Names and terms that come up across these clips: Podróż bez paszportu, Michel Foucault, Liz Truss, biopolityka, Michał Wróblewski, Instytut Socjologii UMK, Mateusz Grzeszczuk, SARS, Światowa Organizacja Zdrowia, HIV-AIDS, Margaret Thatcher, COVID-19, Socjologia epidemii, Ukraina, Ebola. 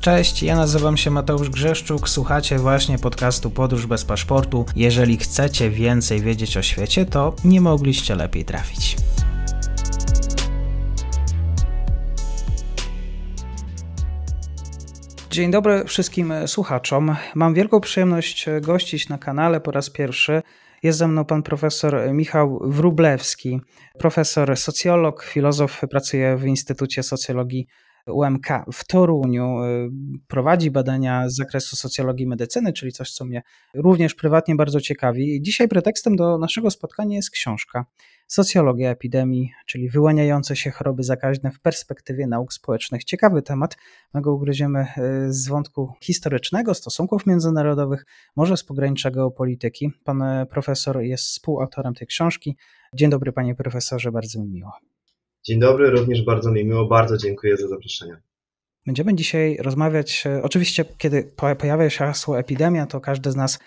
Cześć, ja nazywam się Mateusz Grzeszczuk, słuchacie właśnie podcastu Podróż bez paszportu. Jeżeli chcecie więcej wiedzieć o świecie, to nie mogliście lepiej trafić. Dzień dobry wszystkim słuchaczom. Mam wielką przyjemność gościć na kanale po raz pierwszy. Jest ze mną pan profesor Michał Wróblewski, profesor socjolog, filozof, pracuje w Instytucie Socjologii UMK w Toruniu, prowadzi badania z zakresu socjologii medycyny, czyli coś, co mnie również prywatnie bardzo ciekawi. Dzisiaj pretekstem do naszego spotkania jest książka Socjologia epidemii, czyli wyłaniające się choroby zakaźne w perspektywie nauk społecznych. Ciekawy temat, my go ugryziemy z wątku historycznego, stosunków międzynarodowych, może z pogranicza geopolityki. Pan profesor jest współautorem tej książki. Dzień dobry panie profesorze, bardzo mi miło. Dzień dobry, również bardzo mi miło, bardzo dziękuję za zaproszenie. Będziemy dzisiaj rozmawiać, oczywiście kiedy pojawia się hasło epidemia, to każdy z nas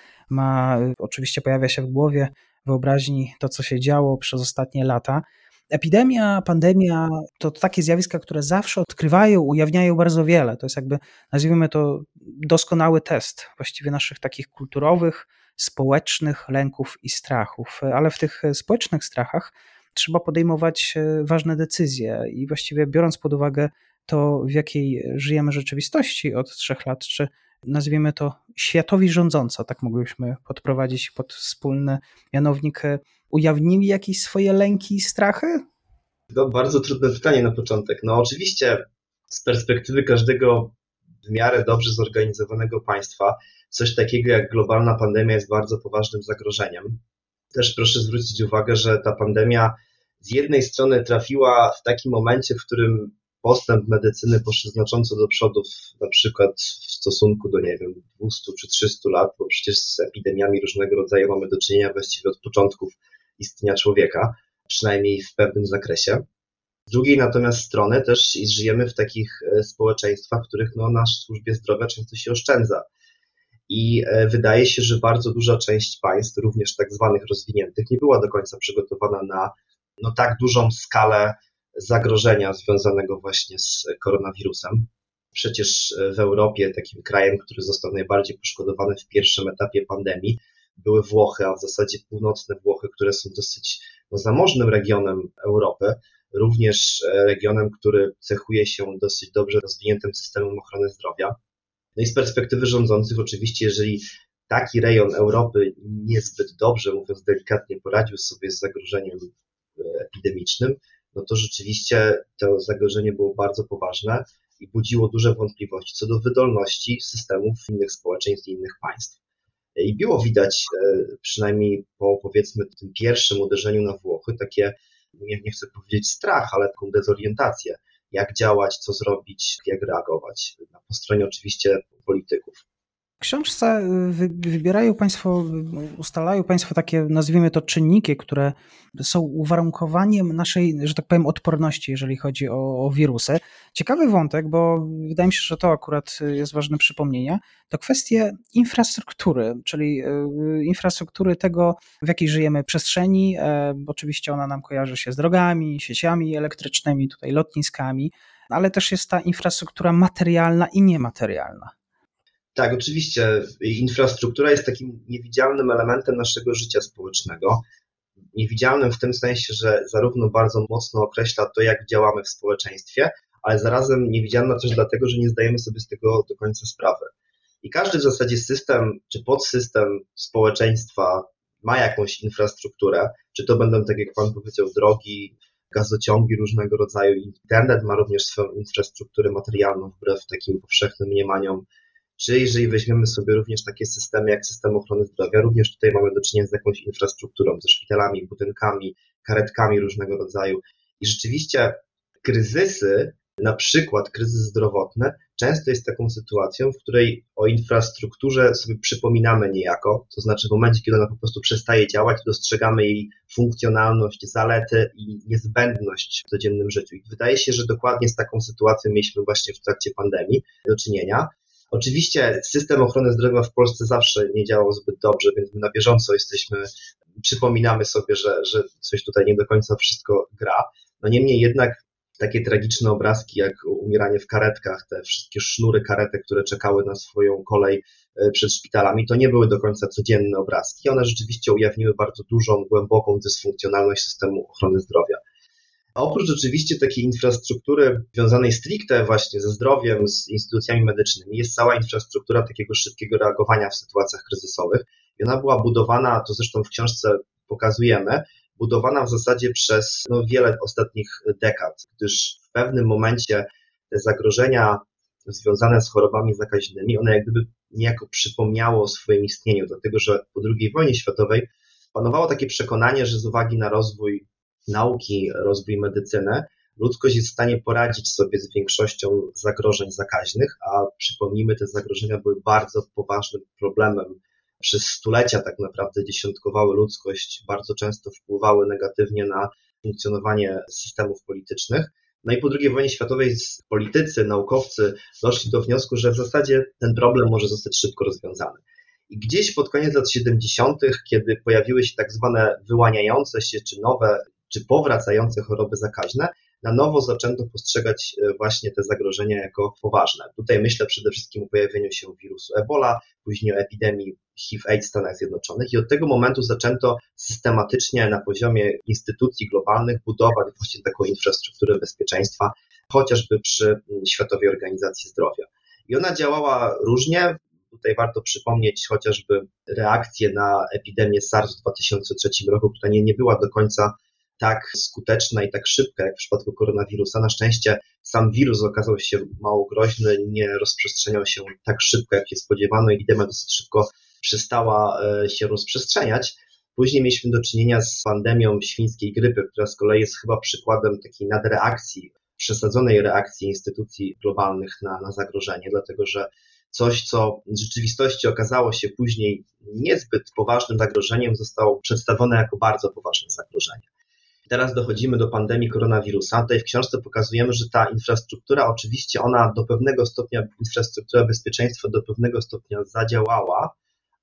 pojawia się w głowie, wyobraźni to, co się działo przez ostatnie lata. Epidemia, pandemia to takie zjawiska, które zawsze odkrywają, ujawniają bardzo wiele. To jest jakby, nazwijmy to, doskonały test właściwie naszych takich kulturowych, społecznych lęków i strachów, ale w tych społecznych strachach trzeba podejmować ważne decyzje i właściwie biorąc pod uwagę to, w jakiej żyjemy rzeczywistości od 3 lat, czy nazwijmy to światowi rządząco, tak moglibyśmy podprowadzić pod wspólny mianownik, ujawnili jakieś swoje lęki i strachy? To bardzo trudne pytanie na początek. No oczywiście z perspektywy każdego w miarę dobrze zorganizowanego państwa coś takiego jak globalna pandemia jest bardzo poważnym zagrożeniem. Też proszę zwrócić uwagę, że ta pandemia z jednej strony trafiła w takim momencie, w którym postęp medycyny poszedł znacząco do przodu, na przykład w stosunku do, 200 czy 300 lat, bo przecież z epidemiami różnego rodzaju mamy do czynienia właściwie od początków istnienia człowieka, przynajmniej w pewnym zakresie. Z drugiej natomiast strony też żyjemy w takich społeczeństwach, w których nasz służbie zdrowia często się oszczędza. I wydaje się, że bardzo duża część państw, również tak zwanych rozwiniętych, nie była do końca przygotowana na tak dużą skalę zagrożenia związanego właśnie z koronawirusem. Przecież w Europie takim krajem, który został najbardziej poszkodowany w pierwszym etapie pandemii, były Włochy, a w zasadzie północne Włochy, które są dosyć zamożnym regionem Europy, również regionem, który cechuje się dosyć dobrze rozwiniętym systemem ochrony zdrowia. No i z perspektywy rządzących oczywiście, jeżeli taki rejon Europy niezbyt dobrze, mówiąc delikatnie, poradził sobie z zagrożeniem epidemicznym, no to rzeczywiście to zagrożenie było bardzo poważne i budziło duże wątpliwości co do wydolności systemów innych społeczeństw i innych państw. I było widać, przynajmniej po powiedzmy tym pierwszym uderzeniu na Włochy, takie, nie chcę powiedzieć strach, ale taką dezorientację. Jak działać, co zrobić, jak reagować. Po stronie oczywiście polityków. W książce ustalają Państwo takie, nazwijmy to, czynniki, które są uwarunkowaniem naszej, że tak powiem, odporności, jeżeli chodzi o wirusy. Ciekawy wątek, bo wydaje mi się, że to akurat jest ważne przypomnienie, to kwestie infrastruktury, czyli infrastruktury tego, w jakiej żyjemy przestrzeni. Oczywiście ona nam kojarzy się z drogami, sieciami elektrycznymi, tutaj lotniskami, ale też jest ta infrastruktura materialna i niematerialna. Tak, oczywiście. Infrastruktura jest takim niewidzialnym elementem naszego życia społecznego. Niewidzialnym w tym sensie, że zarówno bardzo mocno określa to, jak działamy w społeczeństwie, ale zarazem niewidzialna też dlatego, że nie zdajemy sobie z tego do końca sprawy. I każdy w zasadzie system czy podsystem społeczeństwa ma jakąś infrastrukturę, czy to będą, tak jak pan powiedział, drogi, gazociągi różnego rodzaju. Internet ma również swoją infrastrukturę materialną wbrew takim powszechnym mniemaniom. Czy jeżeli weźmiemy sobie również takie systemy jak system ochrony zdrowia, również tutaj mamy do czynienia z jakąś infrastrukturą, ze szpitalami, budynkami, karetkami różnego rodzaju. I rzeczywiście kryzysy, na przykład kryzys zdrowotny, często jest taką sytuacją, w której o infrastrukturze sobie przypominamy niejako, to znaczy w momencie, kiedy ona po prostu przestaje działać, dostrzegamy jej funkcjonalność, zalety i niezbędność w codziennym życiu. I wydaje się, że dokładnie z taką sytuacją mieliśmy właśnie w trakcie pandemii do czynienia. Oczywiście system ochrony zdrowia w Polsce zawsze nie działał zbyt dobrze, więc my na bieżąco przypominamy sobie, że coś tutaj nie do końca wszystko gra. No niemniej jednak takie tragiczne obrazki jak umieranie w karetkach, te wszystkie sznury karetek, które czekały na swoją kolej przed szpitalami, to nie były do końca codzienne obrazki. One rzeczywiście ujawniły bardzo dużą, głęboką dysfunkcjonalność systemu ochrony zdrowia. A oprócz rzeczywiście takiej infrastruktury związanej stricte właśnie ze zdrowiem, z instytucjami medycznymi, jest cała infrastruktura takiego szybkiego reagowania w sytuacjach kryzysowych. I ona była budowana, to zresztą w książce pokazujemy, budowana w zasadzie przez wiele ostatnich dekad, gdyż w pewnym momencie te zagrożenia związane z chorobami zakaźnymi, one jak gdyby niejako przypomniało o swoim istnieniu, dlatego że po II wojnie światowej panowało takie przekonanie, że z uwagi na rozwój nauki, rozwój medycyny, ludzkość jest w stanie poradzić sobie z większością zagrożeń zakaźnych, a przypomnijmy, te zagrożenia były bardzo poważnym problemem. Przez stulecia tak naprawdę dziesiątkowały ludzkość, bardzo często wpływały negatywnie na funkcjonowanie systemów politycznych. No i po II wojnie światowej politycy, naukowcy doszli do wniosku, że w zasadzie ten problem może zostać szybko rozwiązany. I gdzieś pod koniec lat 70., kiedy pojawiły się tak zwane wyłaniające się, czy nowe, czy powracające choroby zakaźne, na nowo zaczęto postrzegać właśnie te zagrożenia jako poważne. Tutaj myślę przede wszystkim o pojawieniu się wirusu Ebola, później o epidemii HIV-AIDS w Stanach Zjednoczonych i od tego momentu zaczęto systematycznie na poziomie instytucji globalnych budować właśnie taką infrastrukturę bezpieczeństwa, chociażby przy Światowej Organizacji Zdrowia. I ona działała różnie. Tutaj warto przypomnieć chociażby reakcję na epidemię SARS w 2003 roku, która nie była do końca tak skuteczna i tak szybka jak w przypadku koronawirusa. Na szczęście sam wirus okazał się mało groźny, nie rozprzestrzeniał się tak szybko, jak się spodziewano, i epidemia dosyć szybko przestała się rozprzestrzeniać. Później mieliśmy do czynienia z pandemią świńskiej grypy, która z kolei jest chyba przykładem takiej nadreakcji, przesadzonej reakcji instytucji globalnych na zagrożenie, dlatego że coś, co w rzeczywistości okazało się później niezbyt poważnym zagrożeniem, zostało przedstawione jako bardzo poważne zagrożenie. Teraz dochodzimy do pandemii koronawirusa. Tutaj w książce pokazujemy, że ta infrastruktura, oczywiście ona do pewnego stopnia, infrastruktura bezpieczeństwa do pewnego stopnia zadziałała,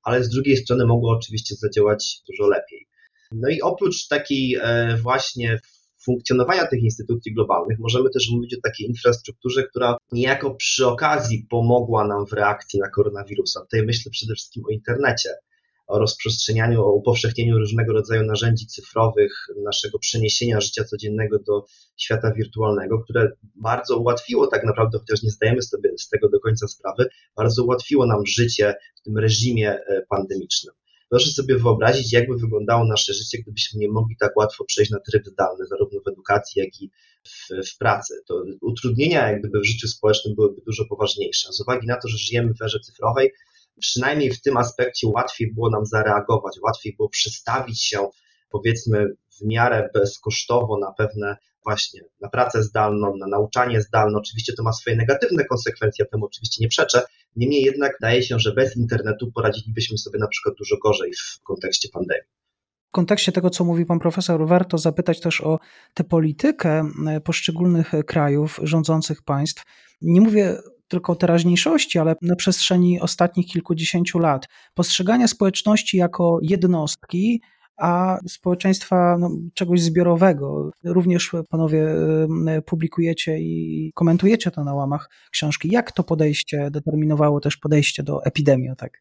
ale z drugiej strony mogła oczywiście zadziałać dużo lepiej. No i oprócz takiej właśnie funkcjonowania tych instytucji globalnych możemy też mówić o takiej infrastrukturze, która niejako przy okazji pomogła nam w reakcji na koronawirusa. Tutaj myślę przede wszystkim o internecie, o rozprzestrzenianiu, o upowszechnieniu różnego rodzaju narzędzi cyfrowych, naszego przeniesienia życia codziennego do świata wirtualnego, które bardzo ułatwiło tak naprawdę, chociaż nie zdajemy sobie z tego do końca sprawy, bardzo ułatwiło nam życie w tym reżimie pandemicznym. Proszę sobie wyobrazić, jakby wyglądało nasze życie, gdybyśmy nie mogli tak łatwo przejść na tryb zdalny, zarówno w edukacji, jak i w pracy. To utrudnienia jak gdyby w życiu społecznym byłyby dużo poważniejsze. Z uwagi na to, że żyjemy w erze cyfrowej, przynajmniej w tym aspekcie łatwiej było nam zareagować, łatwiej było przestawić się, powiedzmy, w miarę bezkosztowo na pewne właśnie, na pracę zdalną, na nauczanie zdalne. Oczywiście to ma swoje negatywne konsekwencje, temu oczywiście nie przeczę. Niemniej jednak wydaje się, że bez internetu poradzilibyśmy sobie na przykład dużo gorzej w kontekście pandemii. W kontekście tego, co mówi pan profesor, warto zapytać też o tę politykę poszczególnych krajów, rządzących państw. Nie mówię tylko o teraźniejszości, ale na przestrzeni ostatnich kilkudziesięciu lat. Postrzegania społeczności jako jednostki, a społeczeństwa czegoś zbiorowego. Również panowie publikujecie i komentujecie to na łamach książki. Jak to podejście determinowało też podejście do epidemii? Tak?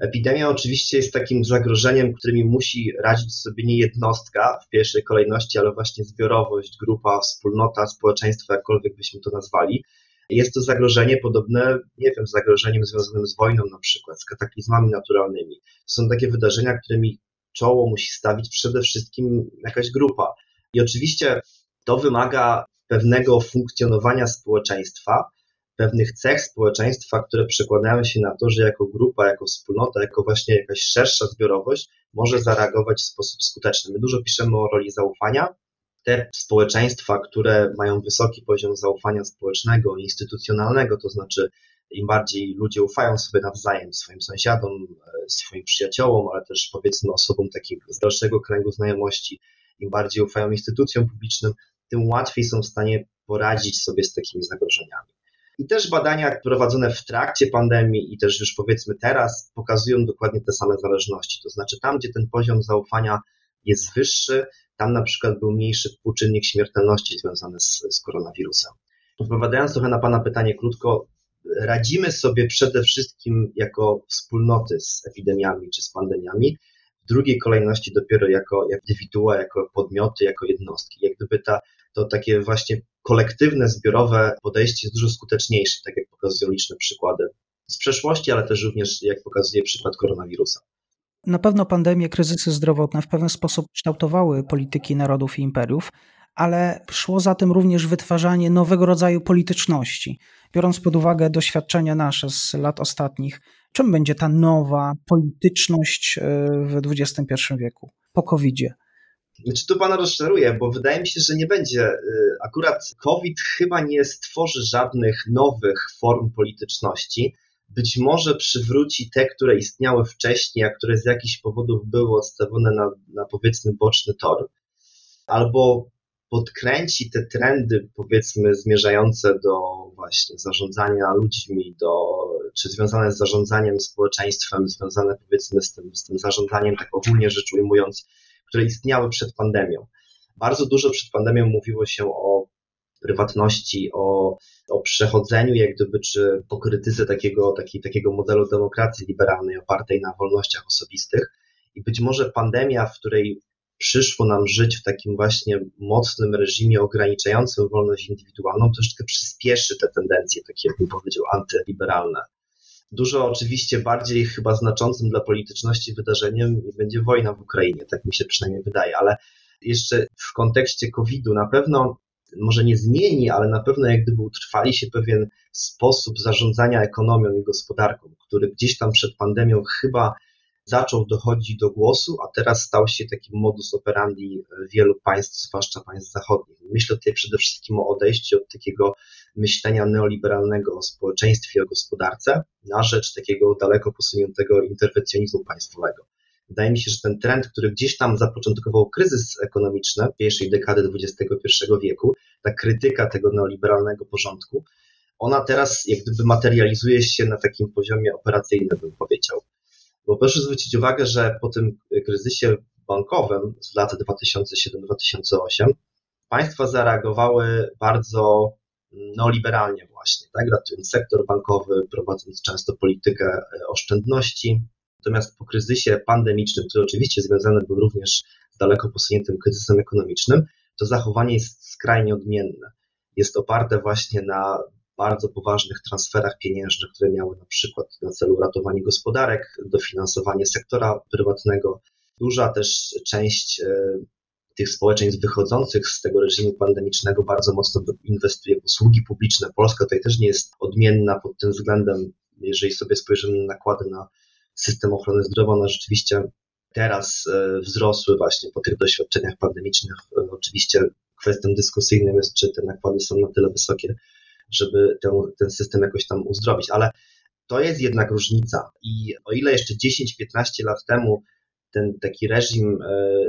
Epidemia oczywiście jest takim zagrożeniem, którymi musi radzić sobie nie jednostka w pierwszej kolejności, ale właśnie zbiorowość, grupa, wspólnota, społeczeństwo, jakkolwiek byśmy to nazwali. Jest to zagrożenie podobne, nie wiem, zagrożeniem związanym z wojną na przykład, z kataklizmami naturalnymi. To są takie wydarzenia, którymi czoło musi stawić przede wszystkim jakaś grupa. I oczywiście to wymaga pewnego funkcjonowania społeczeństwa, pewnych cech społeczeństwa, które przekładają się na to, że jako grupa, jako wspólnota, jako właśnie jakaś szersza zbiorowość może zareagować w sposób skuteczny. My dużo piszemy o roli zaufania. Te społeczeństwa, które mają wysoki poziom zaufania społecznego, instytucjonalnego, to znaczy im bardziej ludzie ufają sobie nawzajem, swoim sąsiadom, swoim przyjaciołom, ale też powiedzmy osobom takim z dalszego kręgu znajomości, im bardziej ufają instytucjom publicznym, tym łatwiej są w stanie poradzić sobie z takimi zagrożeniami. I też badania prowadzone w trakcie pandemii i też już powiedzmy teraz pokazują dokładnie te same zależności, to znaczy tam, gdzie ten poziom zaufania jest wyższy, Tam na przykład był mniejszy współczynnik śmiertelności związany z koronawirusem. Odpowiadając trochę na Pana pytanie krótko, radzimy sobie przede wszystkim jako wspólnoty z epidemiami czy z pandemiami, w drugiej kolejności dopiero jako indywidua, jako podmioty, jako jednostki. Jak gdyby to takie właśnie kolektywne, zbiorowe podejście jest dużo skuteczniejsze, tak jak pokazują liczne przykłady z przeszłości, ale też również jak pokazuje przykład koronawirusa. Na pewno pandemie, kryzysy zdrowotne w pewien sposób kształtowały polityki narodów i imperiów, ale szło za tym również wytwarzanie nowego rodzaju polityczności. Biorąc pod uwagę doświadczenia nasze z lat ostatnich, czym będzie ta nowa polityczność w XXI wieku, po COVID-zie? Znaczy, tu Pana rozczaruje, bo wydaje mi się, że nie będzie. Akurat COVID chyba nie stworzy żadnych nowych form polityczności. Być może przywróci te, które istniały wcześniej, a które z jakichś powodów były odstawione na powiedzmy boczny tor, albo podkręci te trendy powiedzmy zmierzające do właśnie zarządzania ludźmi, czy związane z zarządzaniem społeczeństwem, związane powiedzmy z tym zarządzaniem tak ogólnie rzecz ujmując, które istniały przed pandemią. Bardzo dużo przed pandemią mówiło się o prywatności, o przechodzeniu jak gdyby, czy po krytyce takiego modelu demokracji liberalnej opartej na wolnościach osobistych. I być może pandemia, w której przyszło nam żyć w takim właśnie mocnym reżimie ograniczającym wolność indywidualną, troszeczkę przyspieszy te tendencje, takie jak bym powiedział, antyliberalne. Dużo oczywiście bardziej chyba znaczącym dla polityczności wydarzeniem będzie wojna w Ukrainie, tak mi się przynajmniej wydaje, ale jeszcze w kontekście COVID-u na pewno może nie zmieni, ale na pewno jak gdyby utrwali się pewien sposób zarządzania ekonomią i gospodarką, który gdzieś tam przed pandemią chyba zaczął dochodzić do głosu, a teraz stał się takim modus operandi wielu państw, zwłaszcza państw zachodnich. Myślę tutaj przede wszystkim o odejściu od takiego myślenia neoliberalnego o społeczeństwie, o gospodarce na rzecz takiego daleko posuniętego interwencjonizmu państwowego. Wydaje mi się, że ten trend, który gdzieś tam zapoczątkował kryzys ekonomiczny pierwszej dekady XXI wieku, ta krytyka tego neoliberalnego porządku, ona teraz jak gdyby materializuje się na takim poziomie operacyjnym, bym powiedział. Bo proszę zwrócić uwagę, że po tym kryzysie bankowym z lat 2007-2008 państwa zareagowały bardzo neoliberalnie właśnie, tak? Ratując sektor bankowy, prowadząc często politykę oszczędności. Natomiast po kryzysie pandemicznym, który oczywiście związany był również z daleko posuniętym kryzysem ekonomicznym, to zachowanie jest skrajnie odmienne. Jest oparte właśnie na bardzo poważnych transferach pieniężnych, które miały na przykład na celu ratowanie gospodarek, dofinansowanie sektora prywatnego. Duża też część tych społeczeństw wychodzących z tego reżimu pandemicznego bardzo mocno inwestuje w usługi publiczne. Polska tutaj też nie jest odmienna pod tym względem, jeżeli sobie spojrzymy na nakłady na system ochrony zdrowia, one rzeczywiście teraz wzrosły właśnie po tych doświadczeniach pandemicznych. Oczywiście kwestią dyskusyjną jest, czy te nakłady są na tyle wysokie, żeby ten system jakoś tam uzdrowić, ale to jest jednak różnica i o ile jeszcze 10-15 lat temu ten taki reżim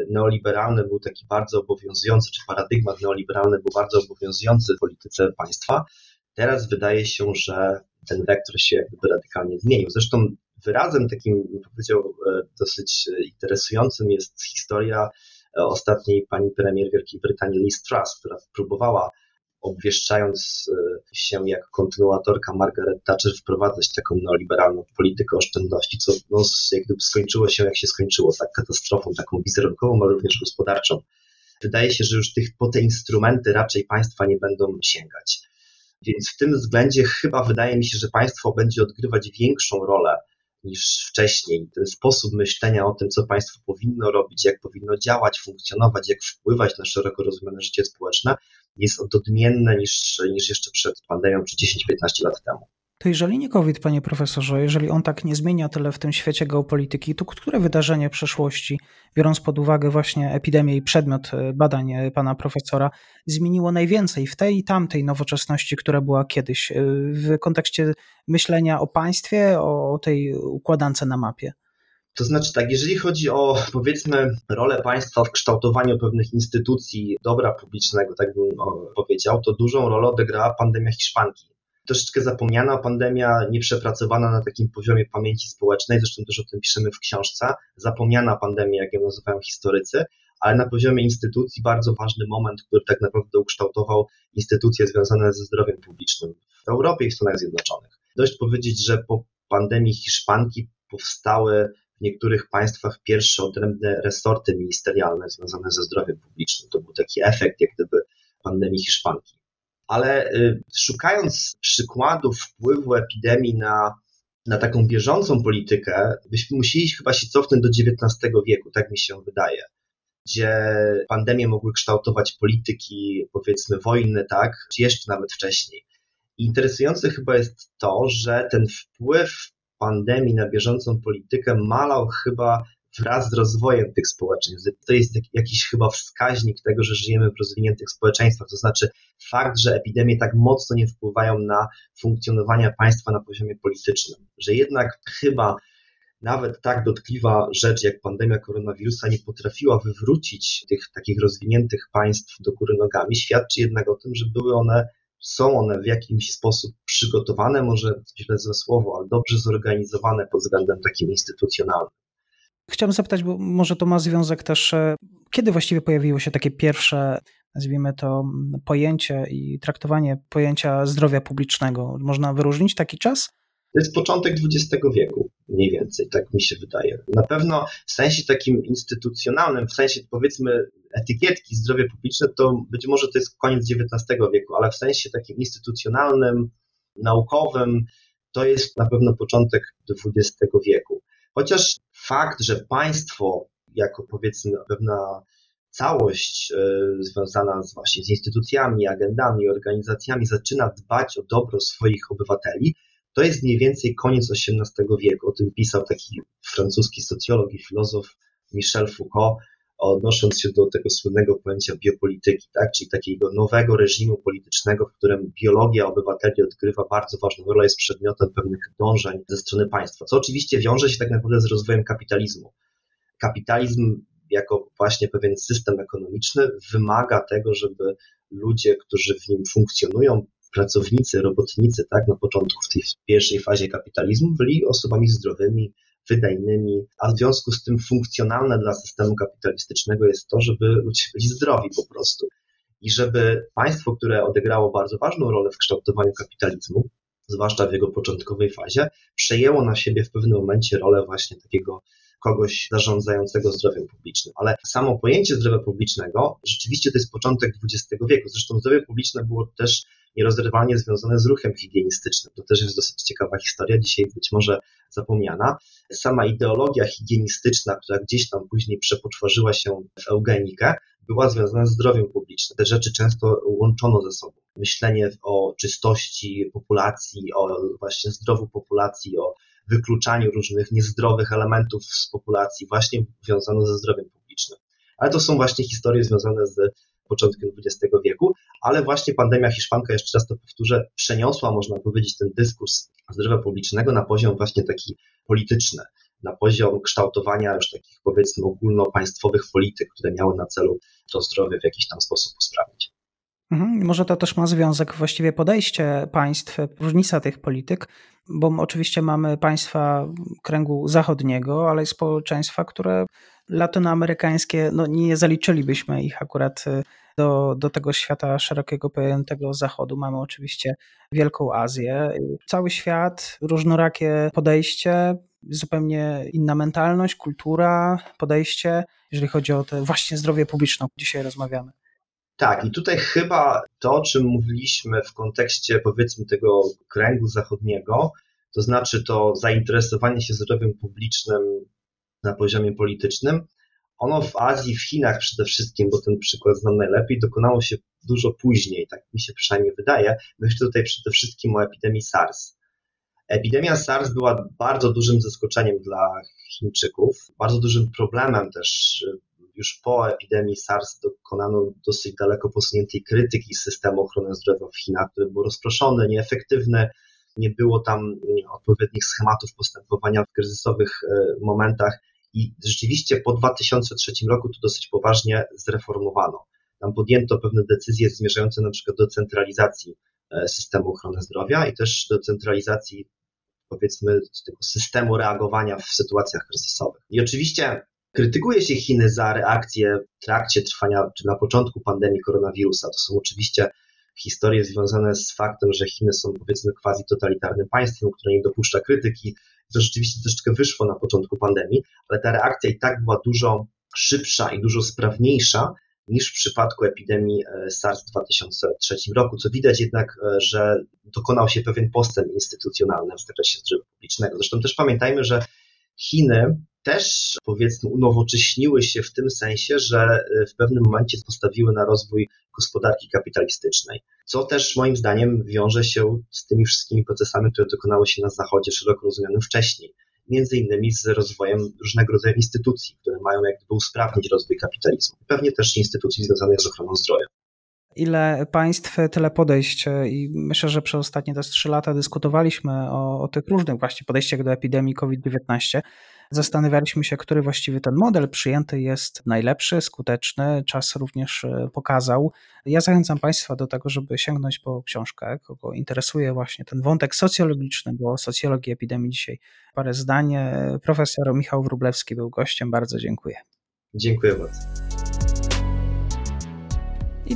neoliberalny był taki bardzo obowiązujący, czy paradygmat neoliberalny był bardzo obowiązujący w polityce państwa, teraz wydaje się, że ten wektor się jakby radykalnie zmienił. Zresztą wyrazem takim, bym powiedział, dosyć interesującym jest historia ostatniej pani premier Wielkiej Brytanii Liz Truss, która próbowała, obwieszczając się jako kontynuatorka Margaret Thatcher, wprowadzać taką neoliberalną politykę oszczędności, co jak gdyby skończyło się, jak się skończyło, tak katastrofą taką wizerunkową, ale również gospodarczą. Wydaje się, że już po te instrumenty raczej państwa nie będą sięgać. Więc w tym względzie chyba wydaje mi się, że państwo będzie odgrywać większą rolę niż wcześniej. Ten sposób myślenia o tym, co państwo powinno robić, jak powinno działać, funkcjonować, jak wpływać na szeroko rozumiane życie społeczne, jest odmienne niż jeszcze przed pandemią, czy 10-15 lat temu. To jeżeli nie COVID, panie profesorze, jeżeli on tak nie zmienia tyle w tym świecie geopolityki, to które wydarzenie przeszłości, biorąc pod uwagę właśnie epidemię i przedmiot badań pana profesora, zmieniło najwięcej w tej i tamtej nowoczesności, która była kiedyś w kontekście myślenia o państwie, o tej układance na mapie? To znaczy tak, jeżeli chodzi o powiedzmy rolę państwa w kształtowaniu pewnych instytucji dobra publicznego, tak bym powiedział, to dużą rolę odegrała pandemia Hiszpanki. Troszeczkę zapomniana pandemia, nieprzepracowana na takim poziomie pamięci społecznej, zresztą też o tym piszemy w książce, zapomniana pandemia, jak ją nazywają historycy, ale na poziomie instytucji bardzo ważny moment, który tak naprawdę ukształtował instytucje związane ze zdrowiem publicznym w Europie i w Stanach Zjednoczonych. Dość powiedzieć, że po pandemii hiszpanki powstały w niektórych państwach pierwsze odrębne resorty ministerialne związane ze zdrowiem publicznym. To był taki efekt jak gdyby pandemii hiszpanki. Ale szukając przykładów wpływu epidemii na taką bieżącą politykę, byśmy musieli chyba się cofnąć do XIX wieku, tak mi się wydaje, gdzie pandemie mogły kształtować polityki, powiedzmy wojny, tak, czy jeszcze nawet wcześniej. Interesujące chyba jest to, że ten wpływ pandemii na bieżącą politykę malał chyba wraz z rozwojem tych społeczeństw. To jest jakiś chyba wskaźnik tego, że żyjemy w rozwiniętych społeczeństwach, to znaczy fakt, że epidemie tak mocno nie wpływają na funkcjonowanie państwa na poziomie politycznym, że jednak chyba nawet tak dotkliwa rzecz jak pandemia koronawirusa nie potrafiła wywrócić tych takich rozwiniętych państw do góry nogami, świadczy jednak o tym, że są one w jakimś sposób przygotowane, może źle złe słowo, ale dobrze zorganizowane pod względem takim instytucjonalnym. Chciałbym zapytać, bo może to ma związek też, kiedy właściwie pojawiło się takie pierwsze, nazwijmy to, pojęcie i traktowanie pojęcia zdrowia publicznego? Można wyróżnić taki czas? To jest początek XX wieku, mniej więcej, tak mi się wydaje. Na pewno w sensie takim instytucjonalnym, w sensie powiedzmy etykietki zdrowie publiczne, to być może to jest koniec XIX wieku, ale w sensie takim instytucjonalnym, naukowym, to jest na pewno początek XX wieku. Chociaż fakt, że państwo jako powiedzmy pewna całość związana właśnie z instytucjami, agendami, organizacjami zaczyna dbać o dobro swoich obywateli, to jest mniej więcej koniec XVIII wieku. O tym pisał taki francuski socjolog i filozof Michel Foucault, odnosząc się do tego słynnego pojęcia biopolityki, tak? Czyli takiego nowego reżimu politycznego, w którym biologia obywateli odgrywa bardzo ważną rolę, jest przedmiotem pewnych dążeń ze strony państwa, co oczywiście wiąże się tak naprawdę z rozwojem kapitalizmu. Kapitalizm jako właśnie pewien system ekonomiczny wymaga tego, żeby ludzie, którzy w nim funkcjonują, pracownicy, robotnicy, tak, na początku w tej pierwszej fazie kapitalizmu byli osobami zdrowymi, wydajnymi, a w związku z tym funkcjonalne dla systemu kapitalistycznego jest to, żeby ludzie byli zdrowi po prostu. I żeby państwo, które odegrało bardzo ważną rolę w kształtowaniu kapitalizmu, zwłaszcza w jego początkowej fazie, przejęło na siebie w pewnym momencie rolę właśnie takiego kogoś zarządzającego zdrowiem publicznym. Ale samo pojęcie zdrowia publicznego rzeczywiście to jest początek XX wieku. Zresztą zdrowie publiczne było też nierozerwalnie związane z ruchem higienistycznym. To też jest dosyć ciekawa historia, dzisiaj być może zapomniana. Sama ideologia higienistyczna, która gdzieś tam później przepoczwarzyła się w eugenikę, była związana z zdrowiem publicznym. Te rzeczy często łączono ze sobą. Myślenie o czystości populacji, o właśnie zdrowiu populacji, o wykluczaniu różnych niezdrowych elementów z populacji właśnie wiązano ze zdrowiem publicznym. Ale to są właśnie historie związane z początkiem XX wieku, ale właśnie pandemia hiszpanka, jeszcze raz to powtórzę, przeniosła, można powiedzieć, ten dyskurs zdrowia publicznego na poziom właśnie taki polityczny, na poziom kształtowania już takich powiedzmy ogólnopaństwowych polityk, które miały na celu to zdrowie w jakiś tam sposób usprawnić. Może to też ma związek właściwie podejście państw, różnica tych polityk, bo oczywiście mamy państwa kręgu zachodniego, ale i społeczeństwa, które latynoamerykańskie, nie zaliczylibyśmy ich akurat do tego świata szerokiego pojętego zachodu. Mamy oczywiście Wielką Azję, cały świat, różnorakie podejście, zupełnie inna mentalność, kultura, podejście, jeżeli chodzi o to właśnie zdrowie publiczne, o którym dzisiaj rozmawiamy. Tak, i tutaj chyba to, o czym mówiliśmy w kontekście powiedzmy tego kręgu zachodniego, to znaczy to zainteresowanie się zdrowiem publicznym na poziomie politycznym, ono w Azji, w Chinach przede wszystkim, bo ten przykład znam najlepiej, dokonało się dużo później, tak mi się przynajmniej wydaje. Myślę tutaj przede wszystkim o epidemii SARS. Epidemia SARS była bardzo dużym zaskoczeniem dla Chińczyków, bardzo dużym problemem też. Już po epidemii SARS dokonano dosyć daleko posuniętej krytyki systemu ochrony zdrowia w Chinach, który był rozproszony, nieefektywny, nie było tam odpowiednich schematów postępowania w kryzysowych momentach i rzeczywiście po 2003 roku to dosyć poważnie zreformowano. Tam podjęto pewne decyzje zmierzające na przykład do centralizacji systemu ochrony zdrowia i też do centralizacji powiedzmy tego systemu reagowania w sytuacjach kryzysowych. I oczywiście Krytykuje się Chiny za reakcję w trakcie trwania czy na początku pandemii koronawirusa. To są oczywiście historie związane z faktem, że Chiny są powiedzmy quasi-totalitarnym państwem, które nie dopuszcza krytyki. To rzeczywiście troszeczkę wyszło na początku pandemii, ale ta reakcja i tak była dużo szybsza i dużo sprawniejsza niż w przypadku epidemii SARS w 2003 roku, co widać jednak, że dokonał się pewien postęp instytucjonalny w zakresie zdrowia publicznego. Zresztą też pamiętajmy, że Chiny też powiedzmy unowocześniły się w tym sensie, że w pewnym momencie postawiły na rozwój gospodarki kapitalistycznej, co też moim zdaniem wiąże się z tymi wszystkimi procesami, które dokonały się na Zachodzie szeroko rozumianym wcześniej, między innymi z rozwojem różnego rodzaju instytucji, które mają jak gdyby usprawnić rozwój kapitalizmu, pewnie też instytucji związanych z ochroną zdrowia. Ile państw, tyle podejść i myślę, że przez ostatnie te 3 lata dyskutowaliśmy o tych różnych właśnie podejściach do epidemii COVID-19. Zastanawialiśmy się, który właściwie ten model przyjęty jest najlepszy, skuteczny, czas również pokazał. Ja zachęcam Państwa do tego, żeby sięgnąć po książkę, kogo interesuje właśnie ten wątek socjologiczny, bo o socjologii epidemii dzisiaj parę zdań. Profesor Michał Wróblewski był gościem, bardzo dziękuję. Dziękuję bardzo. I